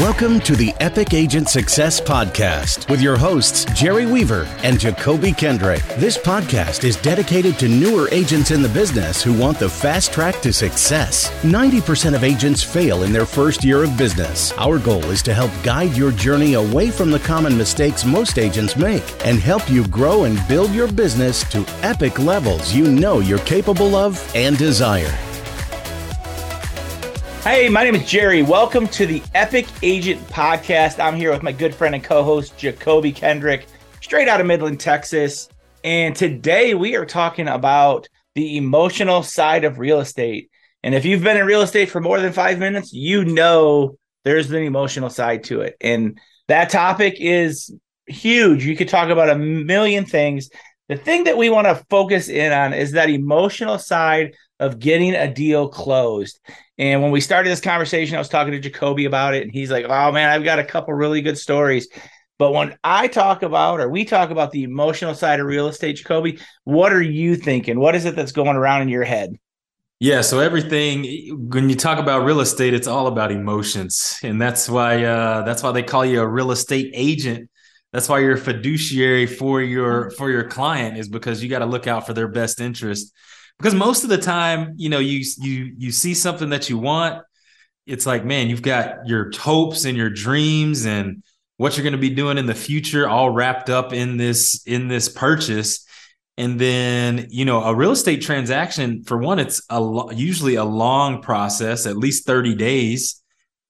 Welcome to the Epic Agent Success Podcast with your hosts, Jerry Weaver and Jacobe Kendrick. This podcast is dedicated to newer agents in the business who want the fast track to success. 90% of agents fail in their first year of business. Our goal is to help guide your journey away from the common mistakes most agents make and help you grow and build your business to epic levels you know you're capable of and desire. Hey, my name is Jerry. Welcome to the Epic Agent Podcast. I'm here with my good friend and co-host, Jacobe Kendrick, straight out of Midland, Texas. And today we are talking about the emotional side of real estate. And if you've been in real estate for more than 5 minutes, you know there's an emotional side to it. And that topic is huge. You could talk about a million things. The thing that we want to focus in on is that emotional side of getting a deal closed. And when we started this conversation, I was talking to Jacobe about it, and he's like, oh, man, I've got a couple really good stories. But when I talk about, or we talk about the emotional side of real estate, Jacobe, what are you thinking? What is it that's going around in your head? Yeah, so everything, when you talk about real estate, it's all about emotions. And that's why they call you a real estate agent. That's why you're a fiduciary for your client, is because you got to look out for their best interest. Because most of the time, you know, you see something that you want. It's like, man, you've got your hopes and your dreams and what you're going to be doing in the future all wrapped up in this purchase. And then, you know, a real estate transaction, for one, it's usually a long process, at least 30 days.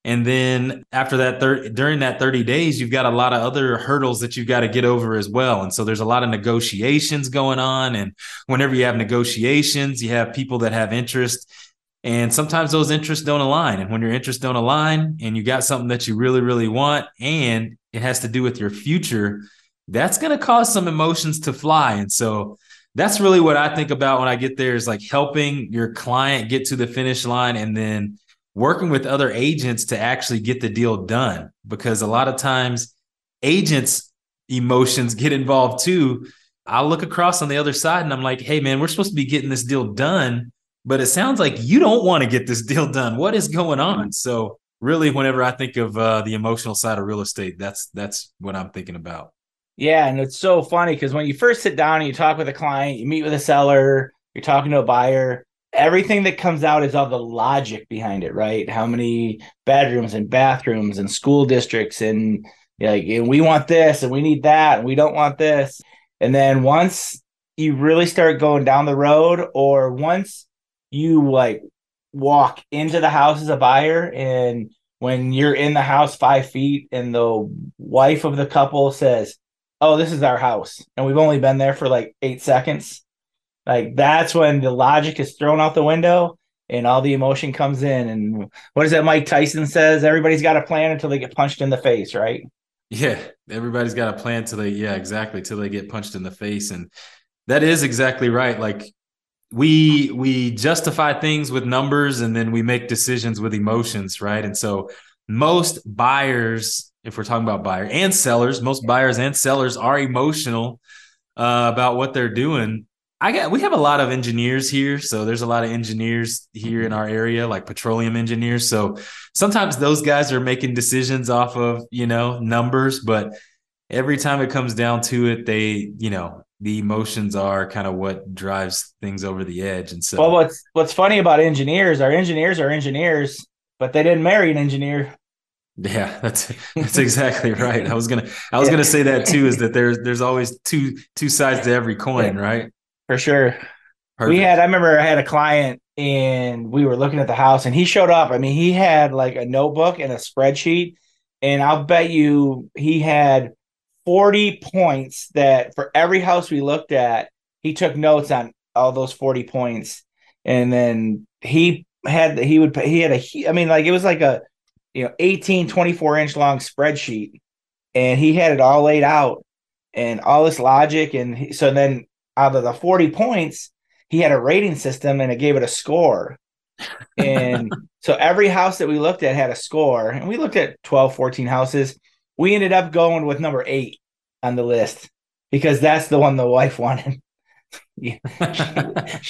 And then after that, during that 30 days, you've got a lot of other hurdles that you've got to get over as well. And so there's a lot of negotiations going on. And whenever you have negotiations, you have people that have interest. And sometimes those interests don't align. And when your interests don't align and you got something that you really, really want, and it has to do with your future, that's going to cause some emotions to fly. And so that's really what I think about when I get there, is like helping your client get to the finish line and then working with other agents to actually get the deal done, because a lot of times agents' emotions get involved too. I look across on the other side and I'm like, hey, man, we're supposed to be getting this deal done, but it sounds like you don't want to get this deal done. What is going on? So really, whenever I think of the emotional side of real estate, that's what I'm thinking about. Yeah. And it's so funny because when you first sit down and you talk with a client, you meet with a seller, you're talking to a buyer, everything that comes out is all the logic behind it, right? How many bedrooms and bathrooms and school districts and like, and we want this and we need that and we don't want this. And then once you really start going down the road, or once you like walk into the house as a buyer, and when you're in the house 5 feet and the wife of the couple says, oh, this is our house, and we've only been there for like 8 seconds. Like, that's when the logic is thrown out the window and all the emotion comes in. And what is that Mike Tyson says? Everybody's got a plan until they get punched in the face, right? Yeah. Everybody's got a plan till they get punched in the face. And that is exactly right. Like, we justify things with numbers and then we make decisions with emotions, right? And so most buyers, if we're talking about buyers and sellers, are emotional about what they're doing. We have a lot of engineers here. So there's a lot of engineers here in our area, like petroleum engineers. So sometimes those guys are making decisions off of, you know, numbers, but every time it comes down to it, they, you know, the emotions are kind of what drives things over the edge. And so, well, what's funny about engineers, our engineers are engineers, but they didn't marry an engineer. Yeah, that's exactly right. I was gonna say that too, is that there's always two sides to every coin, right? For sure. Perfect. I remember I had a client and we were looking at the house and he showed up. I mean, he had like a notebook and a spreadsheet, and I'll bet you he had 40 points that for every house we looked at, he took notes on all those 40 points. And then it was like a, you know, 24-inch long spreadsheet, and he had it all laid out and all this logic. And so then, out of the 40 points, he had a rating system and it gave it a score. And so every house that we looked at had a score, and we looked at 12, 14 houses. We ended up going with number 8 on the list because that's the one the wife wanted. She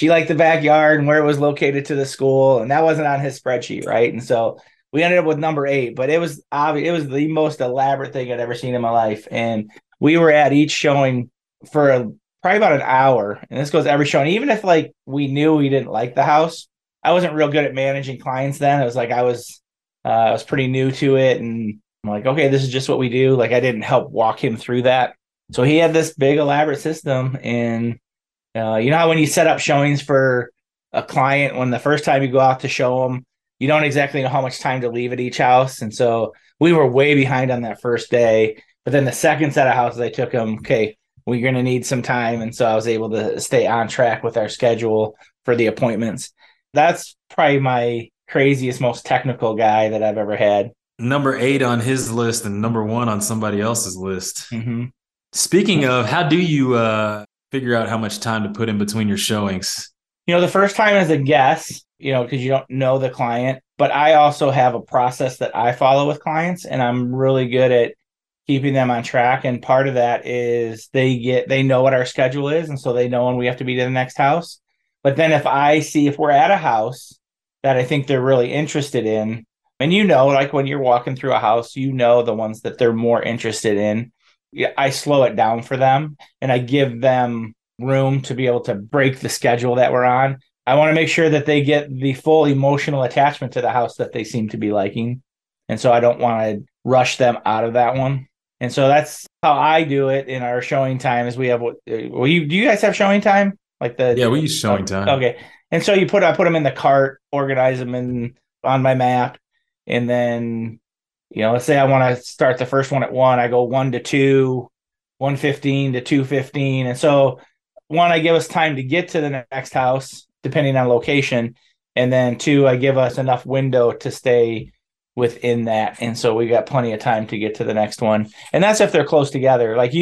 liked the backyard and where it was located to the school, and that wasn't on his spreadsheet, right? And so we ended up with number 8, but it was obvious. It was the most elaborate thing I'd ever seen in my life. And we were at each showing for probably about an hour. And this goes every showing. Even if like we knew we didn't like the house, I wasn't real good at managing clients then. It was like I was pretty new to it. And I'm like, okay, this is just what we do. Like I didn't help walk him through that. So he had this big elaborate system. And you know how when you set up showings for a client, when the first time you go out to show them, you don't exactly know how much time to leave at each house. And so we were way behind on that first day. But then the second set of houses, I took them, okay, we're going to need some time. And so I was able to stay on track with our schedule for the appointments. That's probably my craziest, most technical guy that I've ever had. Number 8 on his list and number 1 on somebody else's list. Mm-hmm. Speaking of, how do you figure out how much time to put in between your showings? You know, the first time is a guess, you know, because you don't know the client. But I also have a process that I follow with clients, and I'm really good at keeping them on track. And part of that is they know what our schedule is. And so they know when we have to be to the next house. But then if I see if we're at a house that I think they're really interested in, and you know, like when you're walking through a house, you know, the ones that they're more interested in, I slow it down for them and I give them room to be able to break the schedule that we're on. I want to make sure that they get the full emotional attachment to the house that they seem to be liking. And so I don't want to rush them out of that one. And so that's how I do it in our showing time is we have, do you guys have showing time? Yeah, we use showing time. Okay. And so I put them in the cart, organize them on my map. And then, you know, let's say I want to start the first one at 1:00. I go 1 to 2, 1:15 to 2:15. And so I give us time to get to the next house, depending on location. And then 2, I give us enough window to stay within that. And so we got plenty of time to get to the next one. And that's if they're close together. Like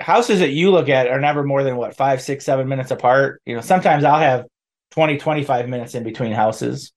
houses that you look at are never more than 5, 6, 7 minutes apart. You know, sometimes I'll have 20, 25 minutes in between houses.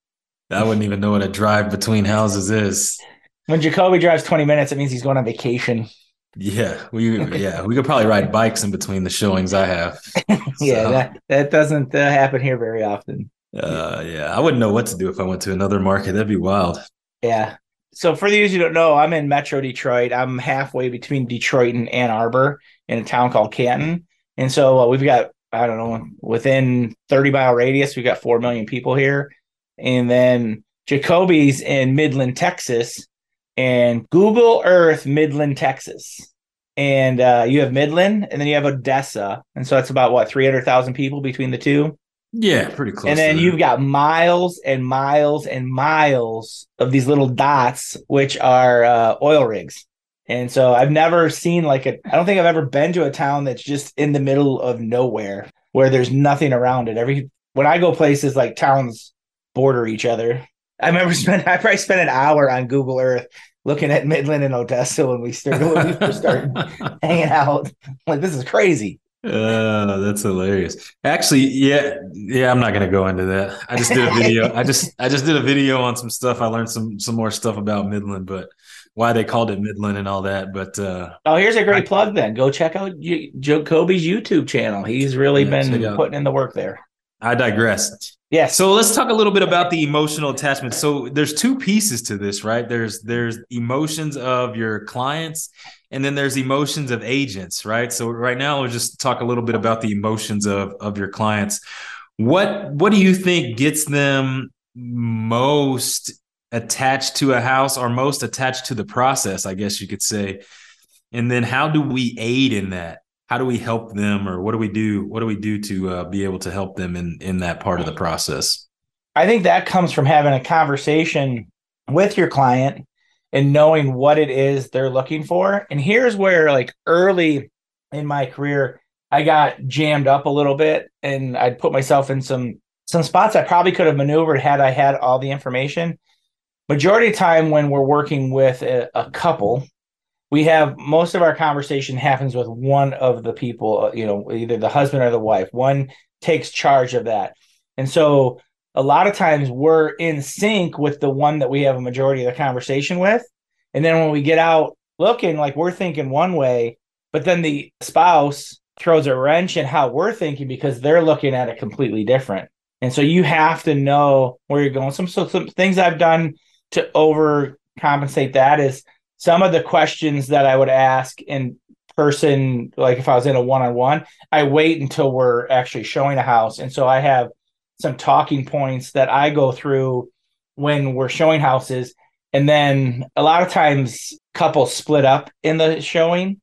I wouldn't even know what a drive between houses is. When Jacobe drives 20 minutes, it means he's going on vacation. Yeah, we could probably ride bikes in between the showings I have. That doesn't happen here very often. I wouldn't know what to do if I went to another market. That'd be wild. Yeah. So for those who don't know, I'm in Metro Detroit. I'm halfway between Detroit and Ann Arbor in a town called Canton. And so we've got, I don't know, within 30-mile radius, we've got 4 million people here. And then Jacobe's in Midland, Texas, and Google Earth, Midland, Texas. And you have Midland, and then you have Odessa. And so that's about, 300,000 people between the two? Yeah, pretty close. And then you've got miles and miles and miles of these little dots, which are oil rigs. And so I've never seen I don't think I've ever been to a town that's just in the middle of nowhere where there's nothing around it. When I go places, towns border each other. I probably spent an hour on Google Earth looking at Midland and Odessa when we started hanging out. This is crazy. That's hilarious. Actually, yeah, I'm not gonna go into that. I just did a video. I just did a video on some stuff. I learned some more stuff about Midland, but why they called it Midland and all that. But here's a great plug then. Go check out Jacobe's YouTube channel. He's really been putting in the work there. I digress. Yeah. So let's talk a little bit about the emotional attachment. So there's 2 pieces to this, right? There's emotions of your clients, and then there's emotions of agents, right? So right now we'll just talk a little bit about the emotions of your clients. What do you think gets them most attached to a house or most attached to the process, I guess you could say? And then how do we aid in that? How do we help them, or what do we do? What do we do to be able to help them in that part of the process? I think that comes from having a conversation with your client and knowing what it is they're looking for. And here's where early in my career, I got jammed up a little bit, and I'd put myself in some spots I probably could have maneuvered had I had all the information. Majority of time when we're working with a couple, we have most of our conversation happens with one of the people, either the husband or the wife. One takes charge of that. And so a lot of times we're in sync with the one that we have a majority of the conversation with. And then when we get out looking, we're thinking one way, but then the spouse throws a wrench in how we're thinking because they're looking at it completely different. And so you have to know where you're going. Some things I've done to overcompensate that is some of the questions that I would ask in person, like if I was in a one-on-one, I wait until we're actually showing a house. And so I have some talking points that I go through when we're showing houses. And then a lot of times couples split up in the showing.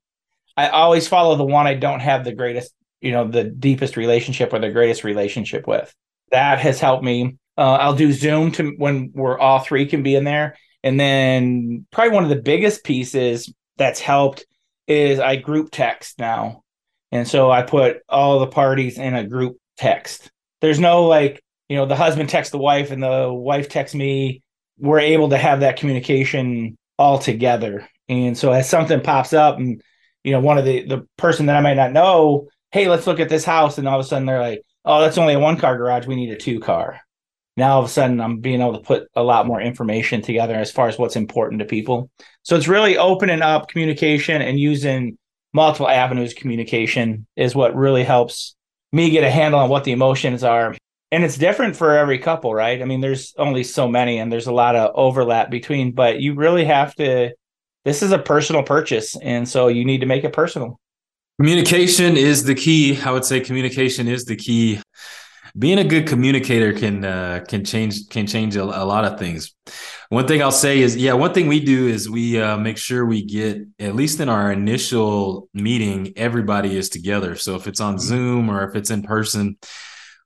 I always follow the one I don't have the greatest, the deepest relationship or the greatest relationship with. That has helped me. I'll do Zoom to when we're all three can be in there. And then probably one of the biggest pieces that's helped is I group text now. And so I put all the parties in a group text. There's no the husband texts the wife and the wife texts me. We're able to have that communication all together. And so as something pops up and, one of the person that I might not know, hey, let's look at this house. And all of a sudden they're like, oh, that's only a one-car garage. We need a two-car. Now, all of a sudden, I'm being able to put a lot more information together as far as what's important to people. So it's really opening up communication and using multiple avenues of communication is what really helps me get a handle on what the emotions are. And it's different for every couple, right? I mean, there's only so many and there's a lot of overlap between, but you really have to, this is a personal purchase. And so you need to make it personal. Communication is the key. I would say communication is the key. Being a good communicator can change a lot of things. One thing I'll say is, one thing we do is we make sure we get, at least in our initial meeting, everybody is together. So if it's on Zoom or if it's in person,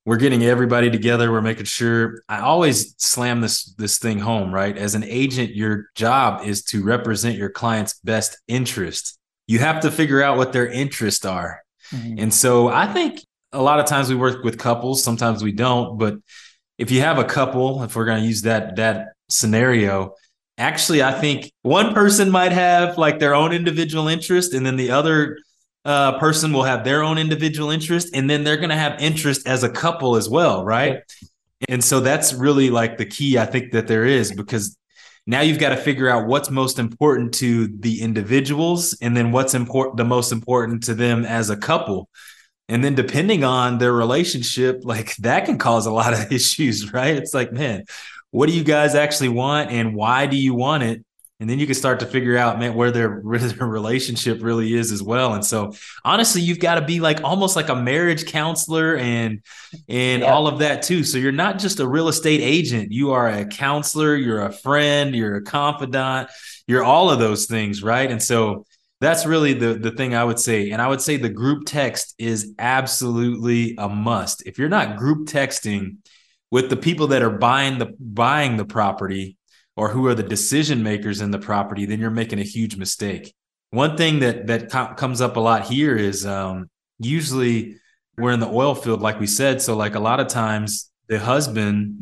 we're getting everybody together. We're making sure. I always slam this thing home, right? As an agent, your job is to represent your client's best interest. You have to figure out what their interests are. Mm-hmm. And so I think a lot of times we work with couples, sometimes we don't, but if you have a couple, if we're going to use that scenario, actually, I think one person might have their own individual interest, and then the other person will have their own individual interest, and then they're going to have interest as a couple as well, right? And so that's really the key, I think, that there is, because now you've got to figure out what's most important to the individuals and then what's important, the most important to them as a couple. And then depending on their relationship, that can cause a lot of issues, right? It's man, what do you guys actually want and why do you want it? And then you can start to figure out, where their relationship really is as well. And so honestly, you've got to be almost a marriage counselor and all of that too. So you're not just a real estate agent. You are a counselor, you're a friend, you're a confidant, you're all of those things, right? And so that's really the thing I would say. And I would say the group text is absolutely a must. If you're not group texting with the people that are buying the property or who are the decision makers in the property, then you're making a huge mistake. One thing that comes up a lot here is usually we're in the oil field, like we said. So a lot of times the husband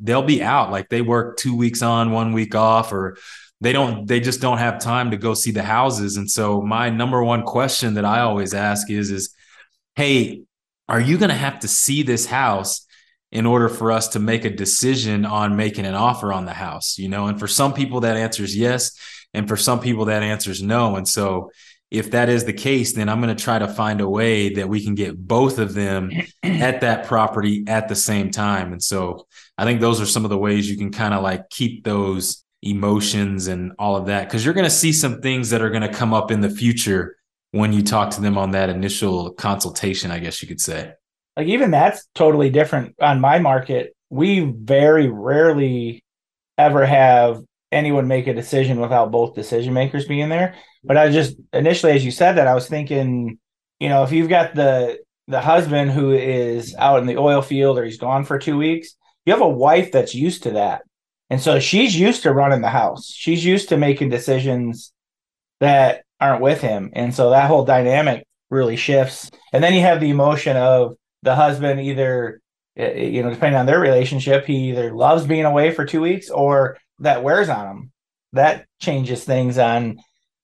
they'll be out, they work 2 weeks on, 1 week off, or they just don't have time to go see the houses. And so my number one question that I always ask is, hey, are you going to have to see this house in order for us to make a decision on making an offer on the house? And for some people that answers yes. And for some people that answers no. And so if that is the case, then I'm going to try to find a way that we can get both of them at that property at the same time. And so I think those are some of the ways you can kind of keep those emotions and all of that, because you're going to see some things that are going to come up in the future when you talk to them on that initial consultation, I guess you could say. Even that's totally different on my market. We very rarely ever have anyone make a decision without both decision makers being there. But I just initially, as you said that, I was thinking, if you've got the husband who is out in the oil field or he's gone for 2 weeks, you have a wife that's used to that. And so she's used to running the house. She's used to making decisions that aren't with him. And so that whole dynamic really shifts. And then you have the emotion of the husband either, depending on their relationship, he either loves being away for 2 weeks or that wears on him. That changes things on,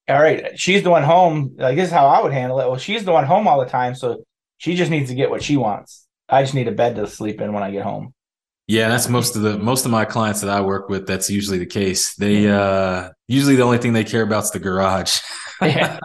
all right, she's the one home. This is how I would handle it. Well, she's the one home all the time. So she just needs to get what she wants. I just need a bed to sleep in when I get home. Yeah, that's most of my clients that I work with. That's usually the case. They usually the only thing they care about is the garage. Yeah.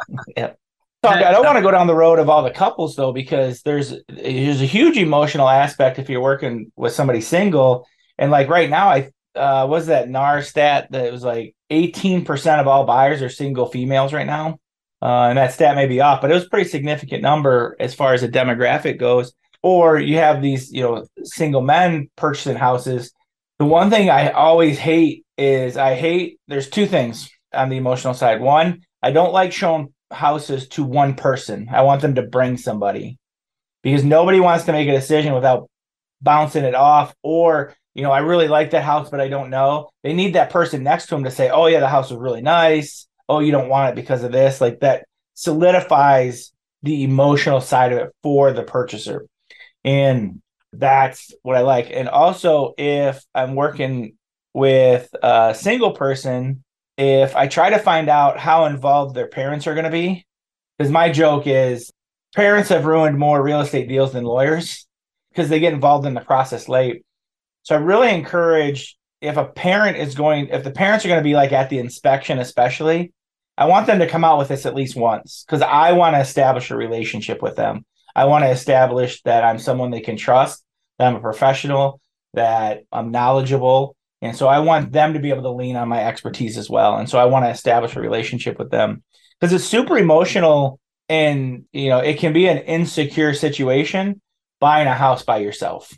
So I don't want to go down the road of all the couples though, because there's a huge emotional aspect if you're working with somebody single. And right now, I what's that NAR stat that it was like 18% of all buyers are single females right now. And that stat may be off, but it was a pretty significant number as far as the demographic goes. Or you have these, you know, single men purchasing houses. The one thing I always hate is there's two things on the emotional side. One, I don't like showing houses to one person. I want them to bring somebody, because nobody wants to make a decision without bouncing it off. Or, you know, I really like that house, but I don't know. They need that person next to them to say, oh yeah, the house was really nice. Oh, you don't want it because of this. Like, that solidifies the emotional side of it for the purchaser. And that's what I like. And also, if I'm working with a single person, if I try to find out how involved their parents are going to be, because my joke is parents have ruined more real estate deals than lawyers because they get involved in the process late. So I really encourage, if the parents are going to be like at the inspection, especially, I want them to come out with this at least once, because I want to establish a relationship with them. I want to establish that I'm someone they can trust, that I'm a professional, that I'm knowledgeable. And so I want them to be able to lean on my expertise as well. And so I want to establish a relationship with them, because it's super emotional, and, you know, it can be an insecure situation buying a house by yourself.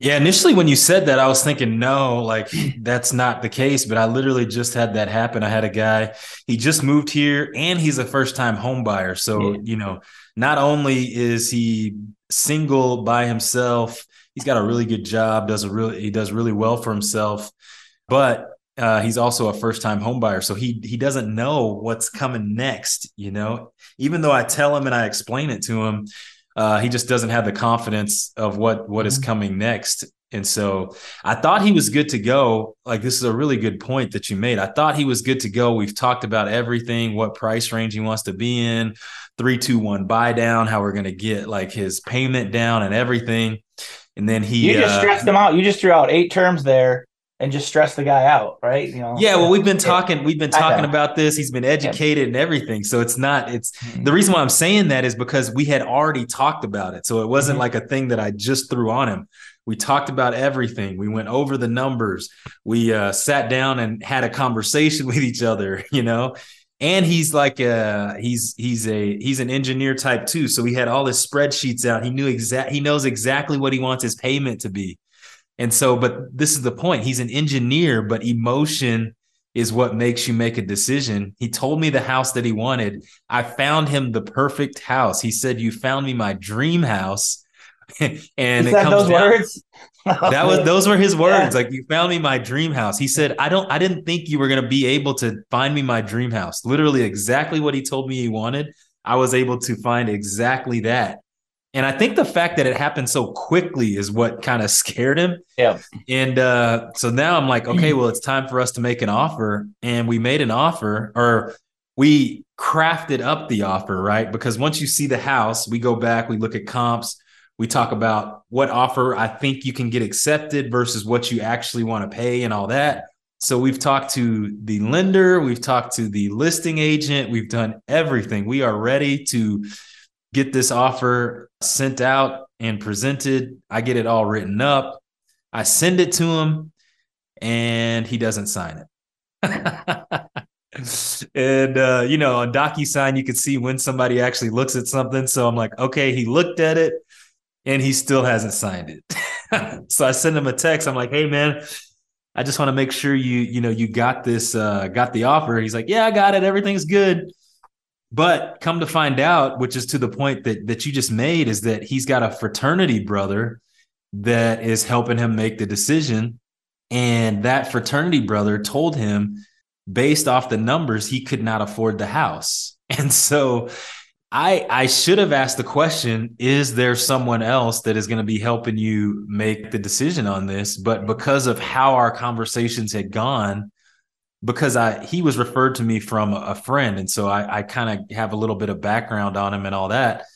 Yeah. Initially, when you said that, I was thinking, no, like that's not the case, but I literally just had that happen. I had a guy, he just moved here and he's a first time home buyer. So, you know, not only is he single by himself, he's got a really good job, he does really well for himself, but he's also a first time home buyer. So he doesn't know what's coming next, you know, even though I tell him and I explain it to him, he just doesn't have the confidence of what is coming next. And so I thought he was good to go. Like, this is a really good point that you made. I thought he was good to go. We've talked about everything, what price range he wants to be in, 3-2-1 buy down, how we're going to get like his payment down and everything. And then you just stressed him out. You just threw out 8 terms there and just stressed the guy out, right? You know. Yeah. Well, we've been talking about this. He's been educated and everything. So the reason why I'm saying that is because we had already talked about it. So it wasn't like a thing that I just threw on him. We talked about everything. We went over the numbers. We sat down and had a conversation with each other, you know. And he's like, he's an engineer type too. So he had all his spreadsheets out. He knows exactly what he wants his payment to be. And so, but this is the point. He's an engineer, but emotion is what makes you make a decision. He told me the house that he wanted. I found him the perfect house. He said, "You found me my dream house." And those were his words. Yeah. Like, "You found me my dream house." He said, I didn't think you were going to be able to find me my dream house." Literally exactly what he told me he wanted. I was able to find exactly that. And I think the fact that it happened so quickly is what kind of scared him. Yeah. And so now I'm like, okay, well, it's time for us to make an offer. And we made an offer, or we crafted up the offer, right? Because once you see the house, we go back, we look at comps, we talk about what offer I think you can get accepted versus what you actually want to pay and all that. So we've talked to the lender, we've talked to the listing agent, we've done everything. We are ready to get this offer sent out and presented. I get it all written up. I send it to him and he doesn't sign it. And, you know, on DocuSign, you can see when somebody actually looks at something. So I'm like, okay, he looked at it and he still hasn't signed it. So I send him a text. I'm like, "Hey man, I just want to make sure you got this, got the offer." He's like, "Yeah, I got it. Everything's good." But come to find out, which is to the point that you just made, is that he's got a fraternity brother that is helping him make the decision. And that fraternity brother told him, based off the numbers, he could not afford the house. And so I should have asked the question, is there someone else that is going to be helping you make the decision on this? But because of how our conversations had gone, because he was referred to me from a friend. And so I kind of have a little bit of background on him and all that,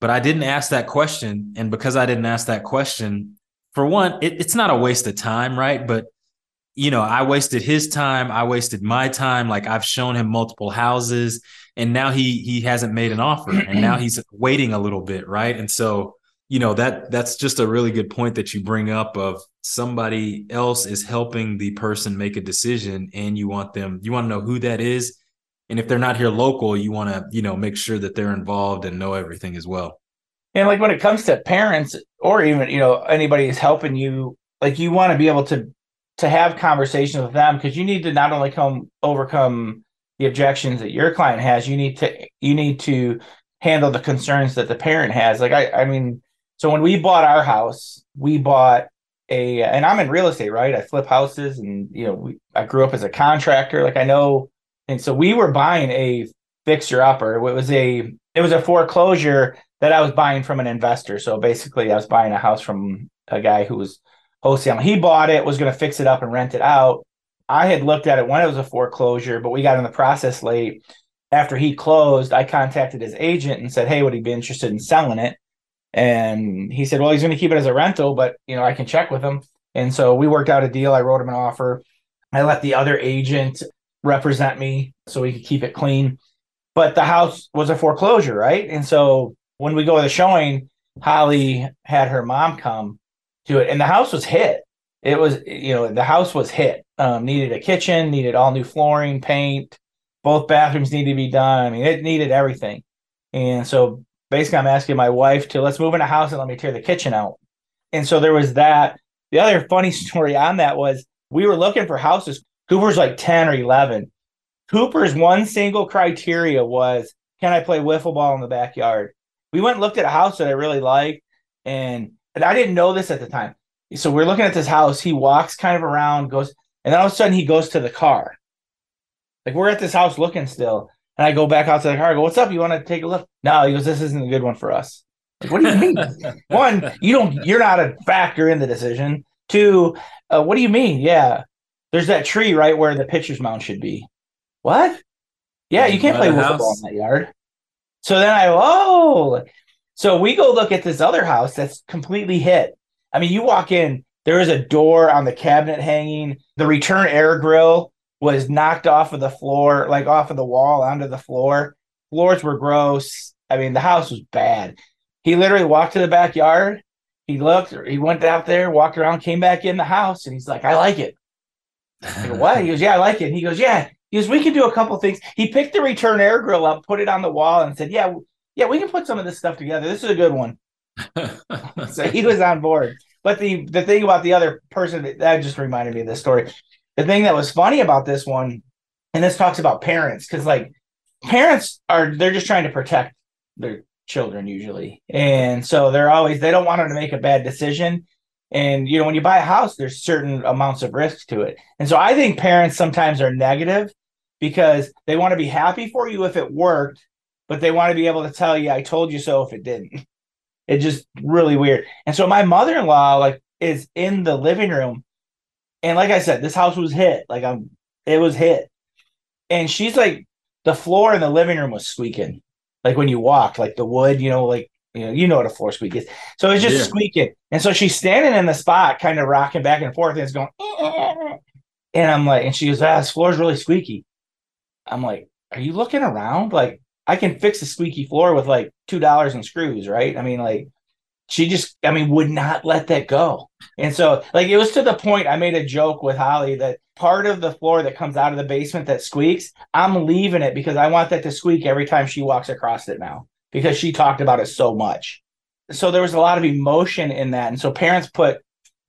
but I didn't ask that question. And because I didn't ask that question, for one, it's not a waste of time, right? But, you know, I wasted his time. I wasted my time. Like, I've shown him multiple houses and now he hasn't made an offer and now he's waiting a little bit, right? And so you know, that's just a really good point that you bring up of somebody else is helping the person make a decision, and you want to know who that is. And if they're not here local, you want to, you know, make sure that they're involved and know everything as well. And like when it comes to parents or even, you know, anybody who's helping you, like you want to be able to have conversations with them, because you need to not only overcome the objections that your client has, you need to handle the concerns that the parent has. Like, I mean, so when we bought our house, we bought and I'm in real estate, right? I flip houses, and, you know, I grew up as a contractor. Like I know. And so we were buying a fixer upper. It was a foreclosure that I was buying from an investor. So basically I was buying a house from a guy who was wholesale. He bought it, was going to fix it up and rent it out. I had looked at it when it was a foreclosure, but we got in the process late. After he closed, I contacted his agent and said, hey, would he be interested in selling it? And he said, well, he's going to keep it as a rental, but, you know, I can check with him. And so we worked out a deal. I wrote him an offer. I let the other agent represent me so we could keep it clean. But the house was a foreclosure, right? And so when we go to the showing, Holly had her mom come to it, and the house was hit. It was, you know, the house was hit. Needed a kitchen, needed all new flooring, paint, both bathrooms needed to be done. I mean, it needed everything. And so basically I'm asking my wife to, let's move in a house and let me tear the kitchen out. And so there was that. The other funny story on that was we were looking for houses. Cooper's like 10 or 11. Cooper's one single criteria was, can I play wiffle ball in the backyard? We went and looked at a house that I really liked, and I didn't know this at the time. So we're looking at this house. He walks kind of around, goes, and then all of a sudden he goes to the car. Like, we're at this house looking still, and I go back out to the car. I go, what's up? You want to take a look? No, he goes, this isn't a good one for us. Like, what do you mean? One, you're not a factor in the decision. Two, what do you mean? Yeah. There's that tree right where the pitcher's mound should be. What? Yeah, you can't play wiffle ball in that yard. So then so we go look at this other house that's completely hit. I mean, you walk in, there is a door on the cabinet hanging. The return air grill was knocked off of the floor, like off of the wall onto the floor. Floors were gross. I mean, the house was bad. He literally walked to the backyard. He looked, he went out there, walked around, came back in the house, and he's like, I like it. I go, what? He goes, yeah, I like it. And he goes, yeah. He goes, we can do a couple things. He picked the return air grill up, put it on the wall, and said, yeah, we can put some of this stuff together. This is a good one. So he was on board. But the thing about the other person, that just reminded me of this story. The thing that was funny about this one, and this talks about parents, because like parents they're just trying to protect their children usually. And so they don't want them to make a bad decision. And, you know, when you buy a house, there's certain amounts of risk to it. And so I think parents sometimes are negative because they want to be happy for you if it worked, but they want to be able to tell you, I told you so if it didn't. It's just really weird. And so my mother-in-law is in the living room. And like I said, this house was hit. It was hit. And she's like, the floor in the living room was squeaking. Like when you walk, like the wood, you know what a floor squeak is. So it's just squeaking. And so she's standing in the spot, kind of rocking back and forth, and it's going, eh. And I'm like, and she goes, this floor's really squeaky. I'm like, are you looking around? Like, I can fix a squeaky floor with like $2 in screws, right? I mean, like, she just, would not let that go. And so, like, it was to the point I made a joke with Holly that part of the floor that comes out of the basement that squeaks, I'm leaving it because I want that to squeak every time she walks across it now, because she talked about it so much. So there was a lot of emotion in that. And so parents put,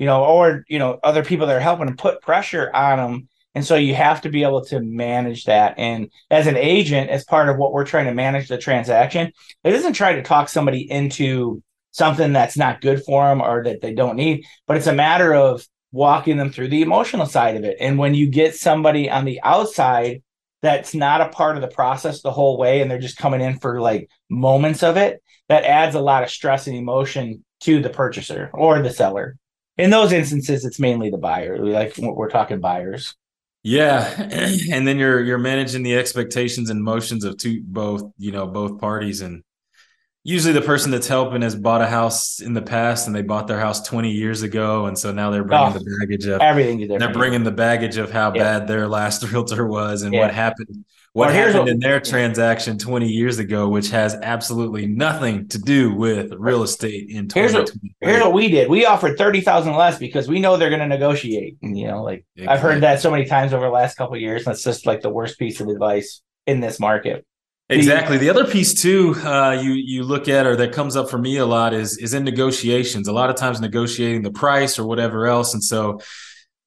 other people that are helping them put pressure on them. And so you have to be able to manage that. And as an agent, as part of what we're trying to manage the transaction, it isn't trying to talk somebody into something that's not good for them or that they don't need, but it's a matter of walking them through the emotional side of it. And when you get somebody on the outside that's not a part of the process the whole way, and they're just coming in for like moments of it, that adds a lot of stress and emotion to the purchaser or the seller. In those instances, it's mainly the buyer. Like, we're talking buyers. Yeah. And then you're managing the expectations and emotions of both parties. And usually the person that's helping has bought a house in the past, and they bought their house 20 years ago. And so now they're bringing the baggage of everything. They're bringing the baggage of how bad their last realtor was and what happened what happened in their transaction 20 years ago, which has absolutely nothing to do with real estate in 2020. Here's what we did. We offered $30,000 less because we know they're going to negotiate. You know, like exactly. I've heard that so many times over the last couple of years. That's just like the worst piece of advice in this market. Exactly. The other piece too, you look at, or that comes up for me a lot is in negotiations, a lot of times negotiating the price or whatever else. And so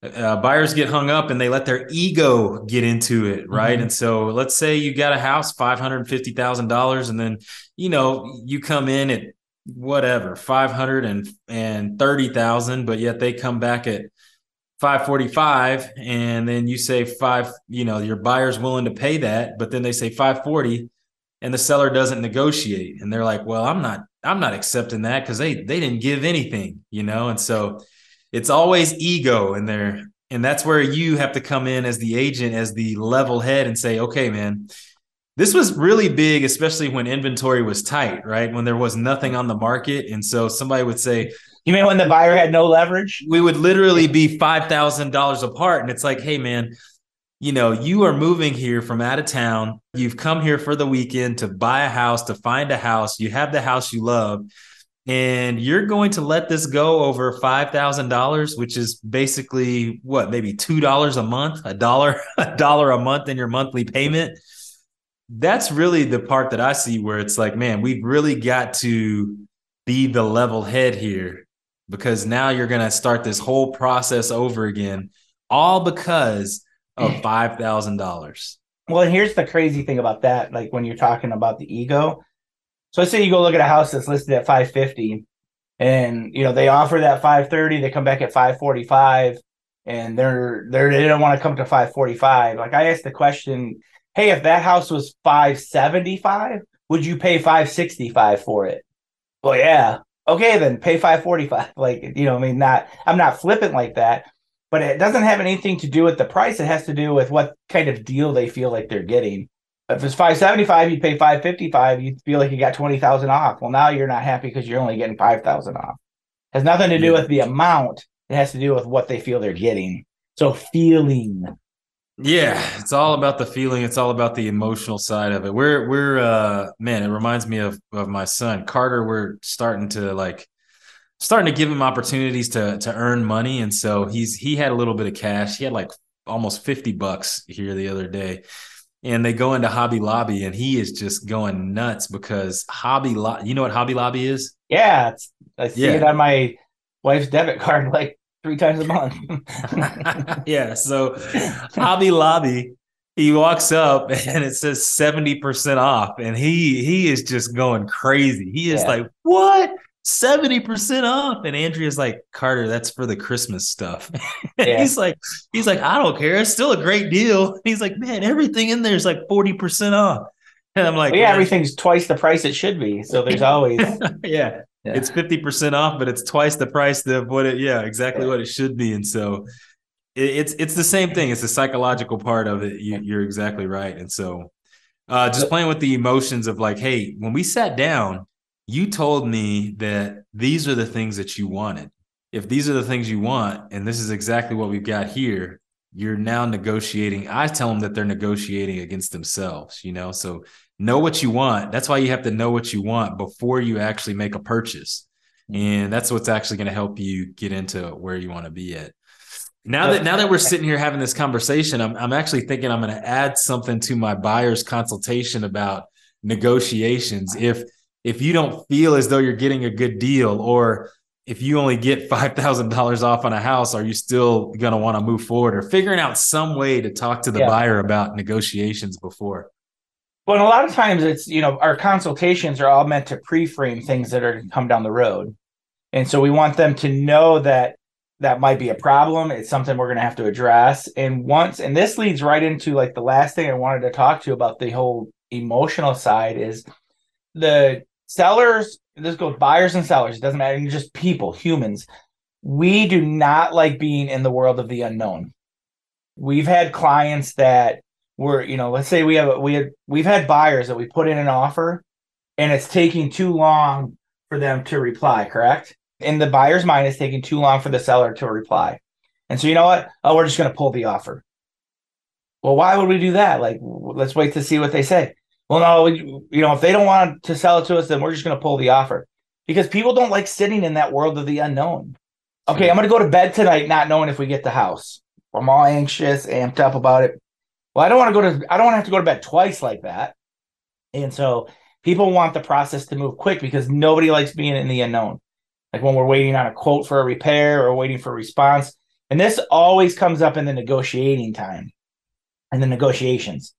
buyers get hung up and they let their ego get into it. Right. Mm-hmm. And so let's say you got a house, $550,000, and then, you know, you come in at whatever, 530,000, but yet they come back at 545, and then you say your buyer's willing to pay that, but then they say 540 and the seller doesn't negotiate. And they're like, well, I'm not accepting that because they didn't give anything, you know? And so it's always ego in there. And that's where you have to come in as the agent, as the level head, and say, okay, man, this was really big, especially when inventory was tight, right? When there was nothing on the market. And so somebody would say, you mean when the buyer had no leverage? We would literally be $5,000 apart. And it's like, hey, man, you know, you are moving here from out of town. You've come here for the weekend to buy a house, to find a house. You have the house you love, and you're going to let this go over $5,000, which is basically what, maybe $2 a month, a dollar a month in your monthly payment. That's really the part that I see where it's like, man, we've really got to be the level head here, because now you're going to start this whole process over again, all because of $5,000. Well, and here's the crazy thing about that. Like when you're talking about the ego. So let's say you go look at a house that's listed at 550, and you know, they offer that 530, they come back at 545, and they don't want to come to 545. Like I asked the question, hey, if that house was 575, would you pay 565 for it? Well, yeah. Okay, then pay 545. Like, you know, I mean, I'm not flippant like that, but it doesn't have anything to do with the price. It has to do with what kind of deal they feel like they're getting. If it's 575, you pay 555, you feel like you got 20,000 off. Well, now you're not happy because you're only getting 5,000 off. It has nothing to do with the amount. It has to do with what they feel they're getting. So feeling. Yeah, it's all about the feeling. It's all about the emotional side of it. Man, it reminds me of my son Carter. We're starting to give him opportunities to earn money, and so he had a little bit of cash. He had like almost $50 here the other day, and they go into Hobby Lobby, and he is just going nuts because Hobby Lobby. You know what Hobby Lobby is? Yeah, I see it on my wife's debit card, like 3 times a month. Yeah. So Hobby Lobby, he walks up and it says 70% off. And he is just going crazy. He is like, what? 70% off. And Andrea's like, Carter, that's for the Christmas stuff. And he's like, I don't care. It's still a great deal. And he's like, man, everything in there is like 40% off. And I'm like, well, yeah, everything's twice the price it should be. So there's always. Yeah. Yeah. It's 50% off, but it's twice the price of what it, what it should be. And so it's the same thing. It's the psychological part of it. You're exactly right. And so just playing with the emotions of like, hey, when we sat down, you told me that these are the things that you wanted. If these are the things you want, and this is exactly what we've got here, you're now negotiating. I tell them that they're negotiating against themselves, you know? So know what you want. That's why you have to know what you want before you actually make a purchase. And that's what's actually going to help you get into where you want to be at. Now that we're sitting here having this conversation, I'm actually thinking I'm going to add something to my buyer's consultation about negotiations. If you don't feel as though you're getting a good deal, or if you only get $5,000 off on a house, are you still going to want to move forward, or figuring out some way to talk to the buyer about negotiations before? Well, a lot of times it's, you know, our consultations are all meant to pre-frame things that are going to come down the road. And so we want them to know that that might be a problem. It's something we're going to have to address. And this leads right into like the last thing I wanted to talk to you about, the whole emotional side, is the sellers. This goes buyers and sellers. It doesn't matter. You're just people, humans. We do not like being in the world of the unknown. We've had clients that we're, you know, let's say we've had buyers that we put in an offer and it's taking too long for them to reply, correct? In the buyer's mind, it's taking too long for the seller to reply. And so, you know what? Oh, we're just going to pull the offer. well, why would we do that? Like, let's wait to see what they say. Well, no, if they don't want to sell it to us, then we're just going to pull the offer, because people don't like sitting in that world of the unknown. Okay, I'm going to go to bed tonight not knowing if we get the house. I'm all anxious, amped up about it. Well, I don't want to have to go to bed twice like that. And so people want the process to move quick because nobody likes being in the unknown. Like when we're waiting on a quote for a repair or waiting for a response. And this always comes up in the negotiating time and the negotiations,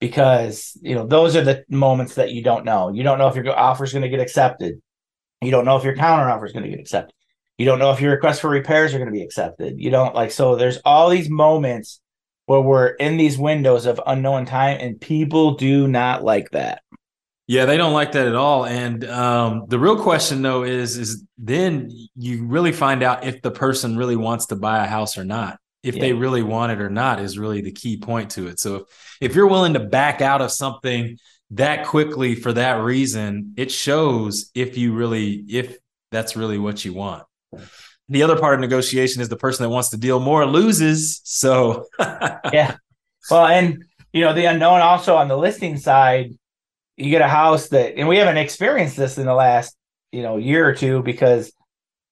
because, those are the moments that you don't know. You don't know if your offer is going to get accepted. You don't know if your counter offer is going to get accepted. You don't know if your request for repairs are going to be accepted. So there's all these moments where we're in these windows of unknown time, and people do not like that. Yeah, they don't like that at all. And the real question, though, is then you really find out if the person really wants to buy a house or not. If they really want it or not is really the key point to it. So if you're willing to back out of something that quickly for that reason, it shows if that's really what you want. The other part of negotiation is the person that wants to deal more loses. So yeah. Well, and the unknown also on the listing side, you get a house that, and we haven't experienced this in the last, year or two, because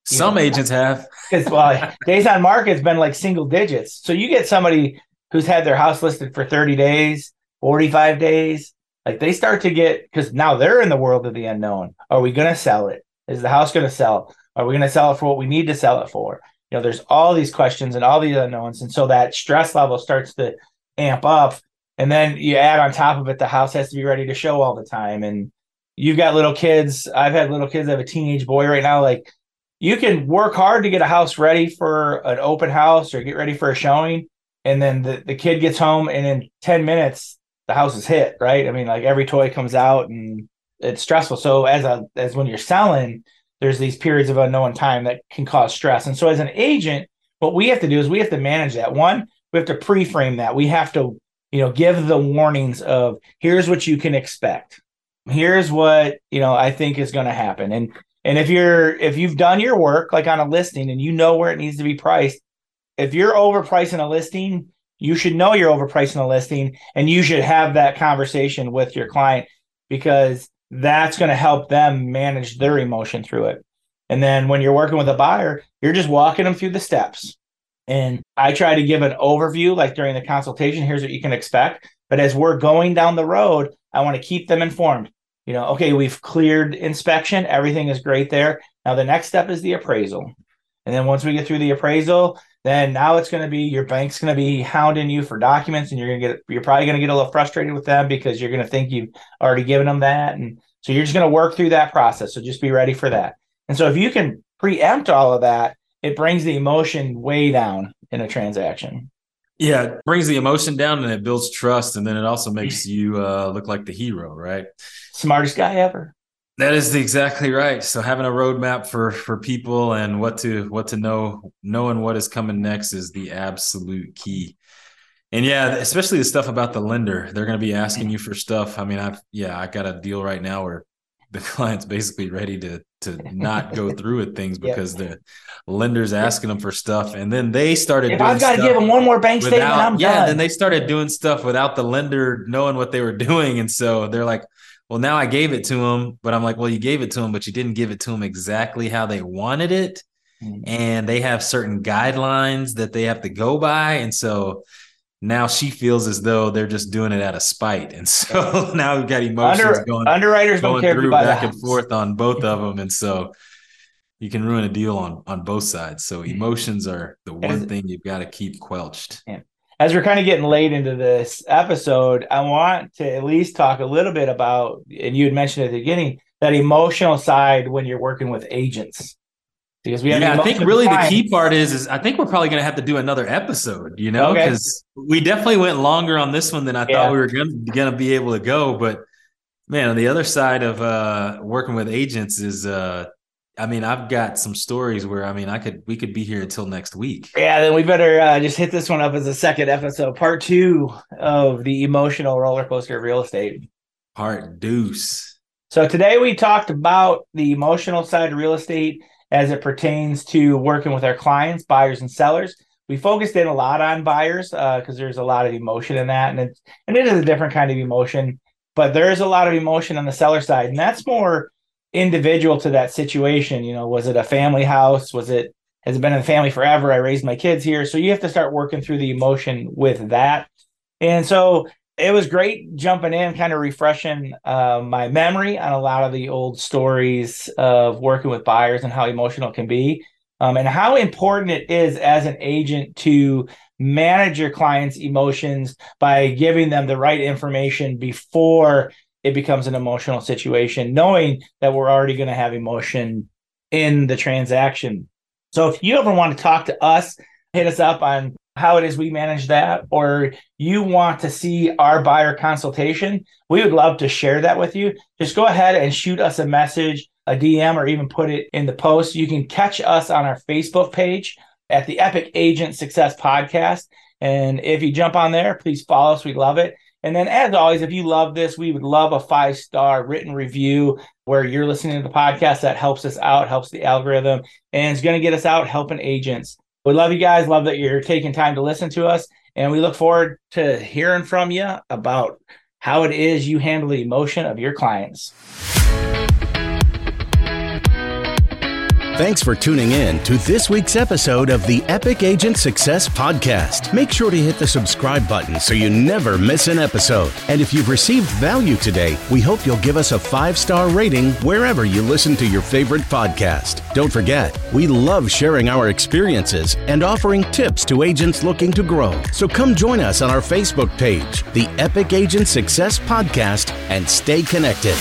some agents have. Well, days on market's been like single digits. So you get somebody who's had their house listed for 30 days, 45 days, like they start to get, because now they're in the world of the unknown. Are we going to sell it? Is the house going to sell? Are we going to sell it for what we need to sell it for? There's all these questions and all these unknowns. And so that stress level starts to amp up. And then you add on top of it, the house has to be ready to show all the time. And you've got little kids. I've had little kids. I have a teenage boy right now. Like, you can work hard to get a house ready for an open house or get ready for a showing. And then the kid gets home, and in 10 minutes, the house is hit, right? I mean, like every toy comes out, and it's stressful. So as when you're selling, there's these periods of unknown time that can cause stress. And so as an agent, what we have to do is we have to manage that. One, we have to pre-frame that. We have to, give the warnings of, here's what you can expect. Here's what, I think is going to happen. And if you've done your work, like on a listing, and where it needs to be priced, if you're overpricing a listing, you should know you're overpricing a listing, and you should have that conversation with your client, because that's going to help them manage their emotion through it. And then when you're working with a buyer, you're just walking them through the steps. And I try to give an overview, like during the consultation, here's what you can expect. But as we're going down the road, I want to keep them informed. Okay, we've cleared inspection. Everything is great there. Now the next step is the appraisal. And then once we get through the appraisal, then now it's going to be, your bank's going to be hounding you for documents, and you're probably going to get a little frustrated with them, because you're going to think you've already given them that. And so you're just going to work through that process. So just be ready for that. And so if you can preempt all of that, it brings the emotion way down in a transaction. Yeah, it brings the emotion down, and it builds trust. And then it also makes you look like the hero, right? Smartest guy ever. That is exactly right. So having a roadmap for people and what to know, knowing what is coming next is the absolute key. And yeah, especially the stuff about the lender, they're going to be asking you for stuff. I mean, I got a deal right now where the client's basically ready to not go through with things because the lender's asking them for stuff. And then they started doing I've got to give them one more bank statement, I'm done. Then they started doing stuff without the lender knowing what they were doing. And so they're like, well, now I gave it to them, but I'm like, well, you gave it to them, but you didn't give it to them exactly how they wanted it. Mm-hmm. And they have certain guidelines that they have to go by. And so now she feels as though they're just doing it out of spite. And so now we've got emotions going through back and forth on both of them. And so you can ruin a deal on both sides. So emotions are the one thing you've got to keep quelched. Yeah. As we're kind of getting late into this episode, I want to at least talk a little bit about, and you had mentioned at the beginning, that emotional side when you're working with agents. Because we have I think really the key part is I think we're probably going to have to do another episode, because we definitely went longer on this one than I thought we were going to be able to go. But man, on the other side of working with agents is, I've got some stories where, we could be here until next week. Yeah, then we better just hit this one up as a second episode, part 2 of the emotional roller coaster of real estate. Part deuce. So today we talked about the emotional side of real estate as it pertains to working with our clients, buyers, and sellers. we focused in a lot on buyers because there's a lot of emotion in that, and it is a different kind of emotion, but there is a lot of emotion on the seller side, and that's more individual to that situation. You know, was it a family house? Has it been in the family forever? I raised my kids here. So you have to start working through the emotion with that. And so it was great jumping in, kind of refreshing my memory on a lot of the old stories of working with buyers and how emotional it can be, and how important it is as an agent to manage your clients' emotions by giving them the right information before it becomes an emotional situation, knowing that we're already going to have emotion in the transaction. So if you ever want to talk to us, hit us up on how it is we manage that, or you want to see our buyer consultation, we would love to share that with you. Just go ahead and shoot us a message, a DM, or even put it in the post. You can catch us on our Facebook page at the Epic Agent Success Podcast. And if you jump on there, please follow us. We'd love it. And then as always, if you love this, we would love a 5-star written review where you're listening to the podcast. That helps us out, helps the algorithm, and it's going to get us out helping agents. We love you guys. Love that you're taking time to listen to us. And we look forward to hearing from you about how it is you handle the emotion of your clients. Thanks for tuning in to this week's episode of the Epic Agent Success Podcast. Make sure to hit the subscribe button so you never miss an episode. And if you've received value today, we hope you'll give us a 5-star rating wherever you listen to your favorite podcast. Don't forget, we love sharing our experiences and offering tips to agents looking to grow. So come join us on our Facebook page, the Epic Agent Success Podcast, and stay connected.